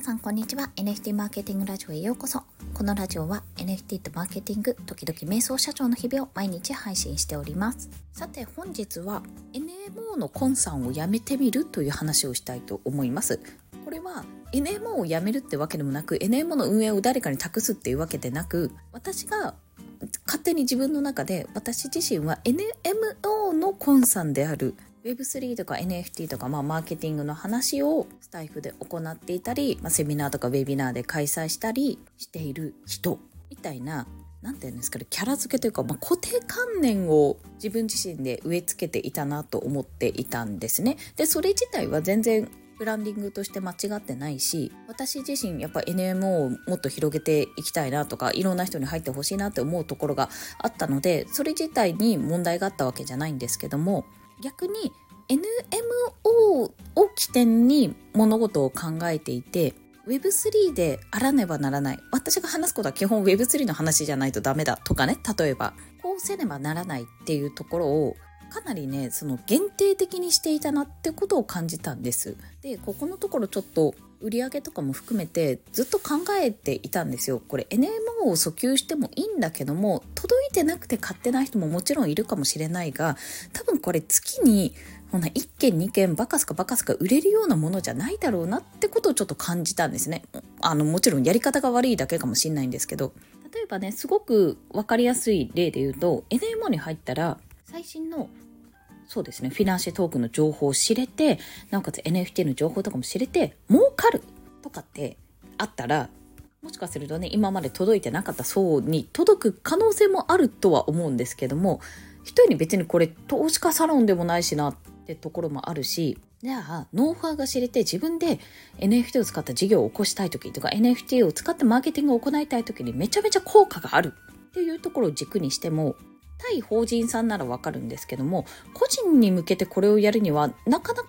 皆さんこんにちは。 NFT マーケティングラジオへようこそ。このラジオは NFT とマーケティング、時々瞑想社長の日々を毎日配信しております。さて本日は NMO のコンさんをやめてみるという話をしたいと思います。これは NMO をやめるってわけでもなく NMO の運営を誰かに託すっていうわけでなく、私が勝手に自分の中で私自身は NMO のコンさんであるWeb3 とか NFT とか、マーケティングの話をスタイフで行っていたり、セミナーとかウェビナーで開催したりしている人みたいな、なんていうんですかね、キャラ付けというか、固定観念を自分自身で植え付けていたなと思っていたんですね。で、それ自体は全然ブランディングとして間違ってないし、私自身やっぱ NMO をもっと広げていきたいなとか、いろんな人に入ってほしいなって思うところがあったので、それ自体に問題があったわけじゃないんですけども、逆に NMO を起点に物事を考えていて、 Web3 であらねばならない、私が話すことは基本 Web3 の話じゃないとダメだとかね、例えばこうせねばならないっていうところをかなりね、その限定的にしていたなってことを感じたんです。で、ここのところちょっと売り上げとかも含めてずっと考えていたんですよ。これ NMO を訴求してもいいんだけども、届いてなくて買ってない人ももちろんいるかもしれないが、多分これ月にこんな1件2件バカすか売れるようなものじゃないだろうなってことをちょっと感じたんですね。もちろんやり方が悪いだけかもしれないんですけど、例えばね、すごく分かりやすい例で言うと、 NMO に入ったら最新のそうですね、フィナンシェトークの情報を知れて、なおかつ NFT の情報とかも知れて、儲かるとかってあったら、もしかするとね、今まで届いてなかった層に届く可能性もあるとは思うんですけども、一人に別にこれ投資家サロンでもないしなってところもあるし、じゃあノウハウが知れて自分で NFT を使った事業を起こしたい時とか、 NFT を使ってマーケティングを行いたい時にめちゃめちゃ効果があるっていうところを軸にしても、対法人さんならわかるんですけども、個人に向けてこれをやるにはなかなか、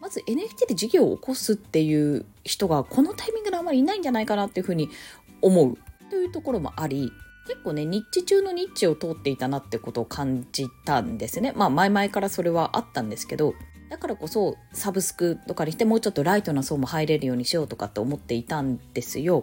まず NFT で事業を起こすっていう人がこのタイミングであまりいないんじゃないかなっていうふうに思うというところもあり、結構ね、ニッチ中のニッチを通っていたなってことを感じたんですね。前々からそれはあったんですけど、だからこそサブスクとかにしてもうちょっとライトな層も入れるようにしようとかと思っていたんですよ。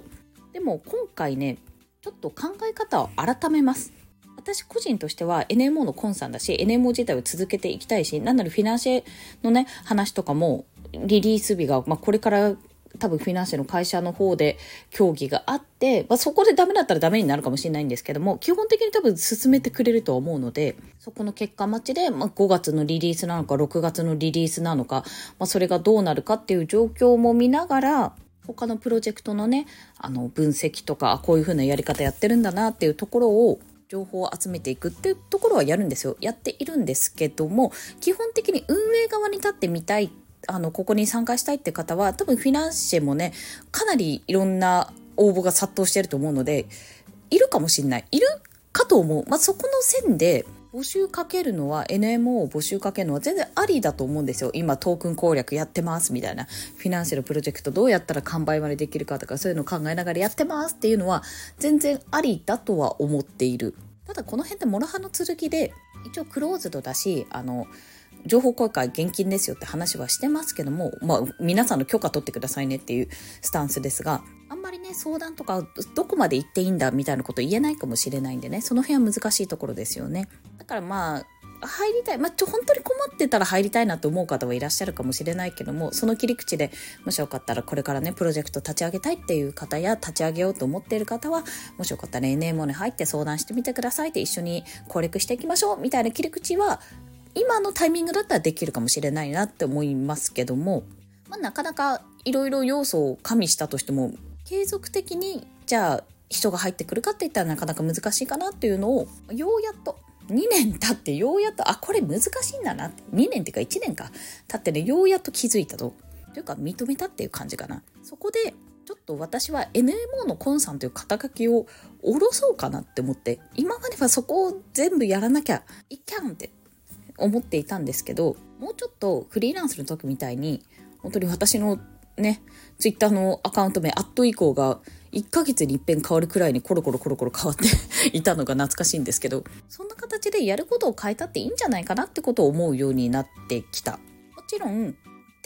でも今回ね、ちょっと考え方を改めます。私個人としては NMO のコンさんだし、 NMO 自体を続けていきたいし、なんならフィナンシェのね、話とかもリリース日が、これから多分フィナンシェの会社の方で協議があって、そこでダメだったらダメになるかもしれないんですけども、基本的に多分進めてくれるとは思うので、そこの結果待ちで、5月のリリースなのか6月のリリースなのか、それがどうなるかっていう状況も見ながら、他のプロジェクトのね、分析とか、こういう風なやり方やってるんだなっていうところを情報を集めていくっていうところはやるんですよ。やっているんですけども、基本的に運営側に立ってみたい、ここに参加したいって方は、多分フィナンシェもね、かなりいろんな応募が殺到してると思うので、いるかもしれない。いるかと思う。そこの線で募集かけるのは、NMO を募集かけるのは全然ありだと思うんですよ。今トークン攻略やってますみたいな、フィナンシェのプロジェクトどうやったら完売までできるかとか、そういうのを考えながらやってますっていうのは全然ありだとは思っている。ただこの辺で諸刃の剣で、一応クローズドだし、情報公開厳禁ですよって話はしてますけども、皆さんの許可取ってくださいねっていうスタンスですが、あんまりね、相談とかどこまで行っていいんだみたいなこと言えないかもしれないんでね、その辺は難しいところですよね。だから入りたい、本当に困ってたら入りたいなと思う方はいらっしゃるかもしれないけども、その切り口でもしよかったら、これからね、プロジェクト立ち上げたいっていう方や、立ち上げようと思っている方は、もしよかったら NMO に入って相談してみてくださいって、一緒に攻略していきましょうみたいな切り口は、今のタイミングだったらできるかもしれないなって思いますけども、なかなかいろいろ要素を加味したとしても、継続的にじゃあ人が入ってくるかっていったらなかなか難しいかなっていうのを、ようやっと2年経って、ようやっとこれ難しいんだなって、2年っていうか1年か経ってね、ようやっと気づいたというか認めたっていう感じかな。そこでちょっと私は NMO のコンさんという肩書きを下ろそうかなって思って、今まではそこを全部やらなきゃいけんって思っていたんですけど、もうちょっとフリーランスの時みたいに、本当に私のね、ツイッターのアカウント名以降が1ヶ月に一遍変わるくらいにコロコロ変わっていたのが懐かしいんですけど、そんな形でやることを変えたっていいんじゃないかなってことを思うようになってきた。もちろん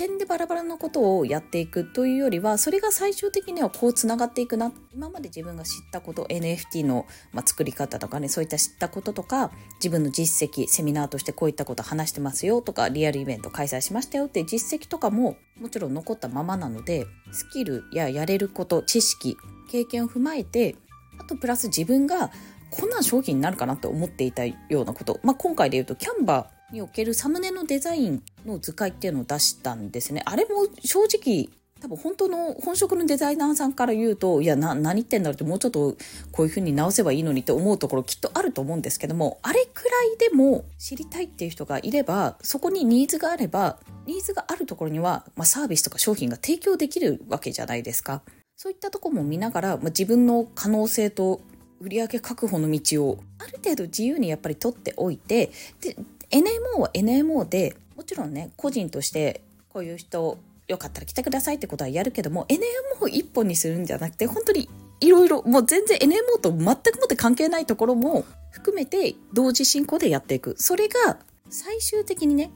点でバラバラのことをやっていくというよりは、それが最終的にはこうつながっていくな、今まで自分が知ったこと、 NFT の作り方とかね、そういった知ったこととか、自分の実績、セミナーとしてこういったこと話してますよとか、リアルイベント開催しましたよっていう実績とかももちろん残ったままなので、スキルややれること、知識、経験を踏まえて、あとプラス自分がこんな商品になるかなと思っていたようなこと、今回で言うとキャンバーにおけるサムネのデザインの図解っていうのを出したんですね。あれも正直多分本当の本職のデザイナーさんから言うと、いや何言ってんだろうって、もうちょっとこういう風に直せばいいのにって思うところきっとあると思うんですけども、あれくらいでも知りたいっていう人がいれば、そこにニーズがあれば、ニーズがあるところには、サービスとか商品が提供できるわけじゃないですか。そういったところも見ながら、自分の可能性と売上確保の道をある程度自由にやっぱり取っておいて、で NMO は NMO で、もちろんね、個人としてこういう人よかったら来てくださいってことはやるけども、 NMO 一本にするんじゃなくて、本当にいろいろ、もう全然 NMO と全くもって関係ないところも含めて同時進行でやっていく。それが最終的に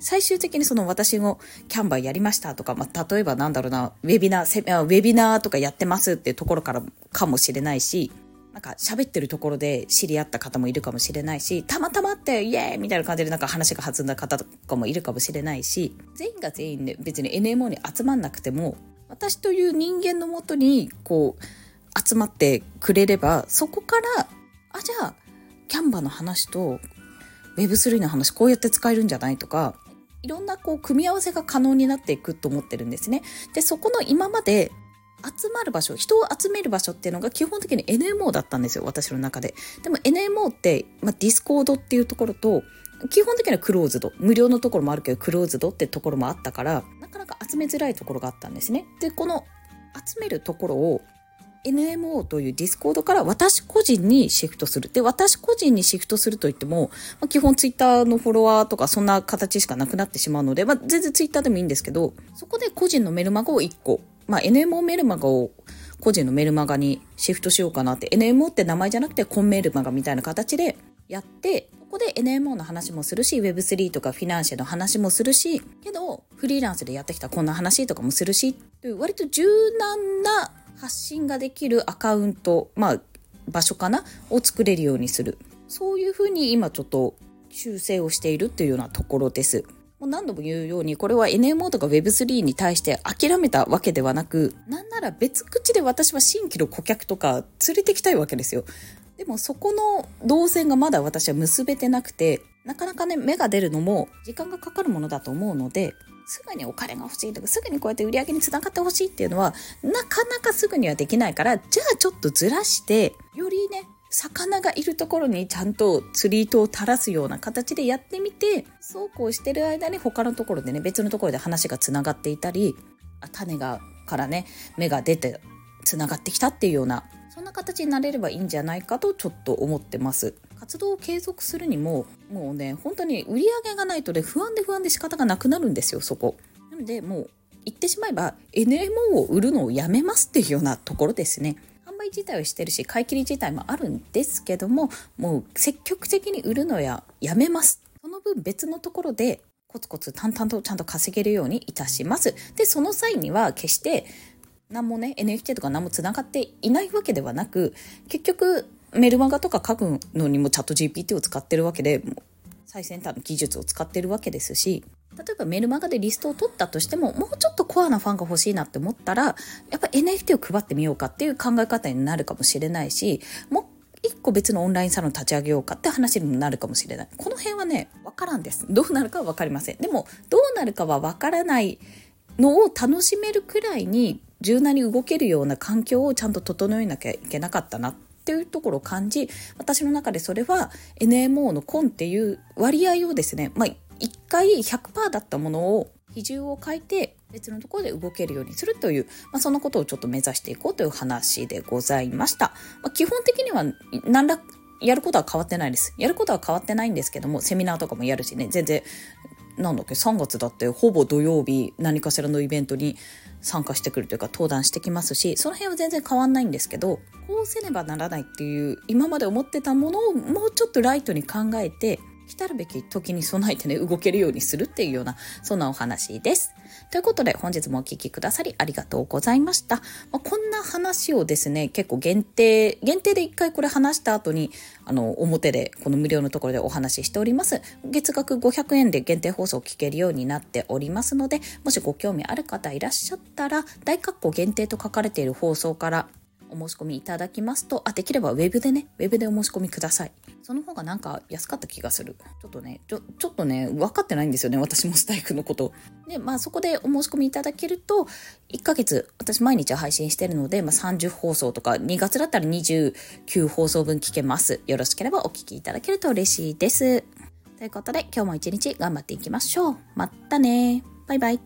その、私もキャンバーやりましたとか、例えばなんだろうな、ウェビナーとかやってますっていうところからかもしれないし、なんか喋ってるところで知り合った方もいるかもしれないし、たまたまってイエーイみたいな感じでなんか話が弾んだ方とかもいるかもしれないし、全員が全員で別に NMO に集まんなくても、私という人間のもとにこう集まってくれれば、そこからじゃあキャンバーの話と Web3 の話こうやって使えるんじゃないとか、いろんなこう組み合わせが可能になっていくと思ってるんですね。で、そこの今まで集まる場所、人を集める場所っていうのが基本的に NMO だったんですよ、私の中で。でも NMO って、ディスコードっていうところと、基本的にはクローズド、無料のところもあるけどクローズドってところもあったから、なかなか集めづらいところがあったんですね。で、この集めるところを NMO というディスコードから私個人にシフトする。で、私個人にシフトするといっても、基本ツイッターのフォロワーとかそんな形しかなくなってしまうので、全然ツイッターでもいいんですけど、そこで個人のメルマガを1個、NMO メルマガを個人のメルマガにシフトしようかなって、 NMO って名前じゃなくてコンメルマガみたいな形でやって、ここで NMO の話もするし、 Web3 とかフィナンシェの話もするし、けどフリーランスでやってきたこんな話とかもするし、割と柔軟な発信ができるアカウント、場所かなを作れるようにする。そういう風に今ちょっと修正をしているというようなところです。何度も言うように、これは NMO とか Web3 に対して諦めたわけではなく、なんなら別口で私は新規の顧客とか連れてきたいわけですよ。でもそこの動線がまだ私は結べてなくて、なかなかね、芽が出るのも時間がかかるものだと思うので、すぐにお金が欲しいとか、すぐにこうやって売り上げにつながってほしいっていうのはなかなかすぐにはできないから、じゃあちょっとずらして、よりね、魚がいるところにちゃんと釣り糸を垂らすような形でやってみて、そうこうしてる間に他のところでね、別のところで話がつながっていたり、種がからね、芽が出てつながってきたっていうような、そんな形になれればいいんじゃないかとちょっと思ってます。活動を継続するにも、もうね、本当に売り上げがないとね、不安で仕方がなくなるんですよ、そこ。なので、もう言ってしまえば NMO を売るのをやめますっていうようなところですね。自体をしてるし、買い切り自体もあるんですけども、もう積極的に売るのややめます。その分別のところでコツコツ淡々とちゃんと稼げるようにいたします。で、その際には決して何もね、NFT とか何もつながっていないわけではなく、結局メルマガとか書くのにもチャット GPT を使ってるわけで、もう最先端の技術を使ってるわけですし、例えばメルマガでリストを取ったとしても、もうちょっとコアなファンが欲しいなって思ったら、やっぱ NFT を配ってみようかっていう考え方になるかもしれないし、もう一個別のオンラインサロン立ち上げようかって話にもなるかもしれない。この辺はね、わからんです。どうなるかはわかりません。でも、どうなるかはわからないのを楽しめるくらいに柔軟に動けるような環境をちゃんと整えなきゃいけなかったなっていうところを感じ、私の中でそれは NMO のコンっていう割合をですね、1回 100% だったものを比重を変えて別のところで動けるようにするという、そのことをちょっと目指していこうという話でございました。基本的には何らやることは変わってないです。やることは変わってないんですけども、セミナーとかもやるしね、全然なんだっけ、3月だってほぼ土曜日何かしらのイベントに参加してくるというか登壇してきますし、その辺は全然変わんないんですけど、こうせねばならないっていう今まで思ってたものをもうちょっとライトに考えて、来たるべき時に備えてね、動けるようにするっていうような、そんなお話です。ということで、本日もお聞きくださりありがとうございました。こんな話をですね、結構限定で一回これ話した後に、表で、この無料のところでお話ししております。月額500円で限定放送を聞けるようになっておりますので、もしご興味ある方いらっしゃったら、大括弧限定と書かれている放送から、お申し込みいただきますと、できればウェブでお申し込みください。その方がなんか安かった気がする。ちょっとね、分かってないんですよね、私もスタイフのこと。で、そこでお申し込みいただけると、1ヶ月、私毎日配信してるので、30放送とか、2月だったら29放送分聞けます。よろしければお聞きいただけると嬉しいです。ということで、今日も一日頑張っていきましょう。またね。バイバイ。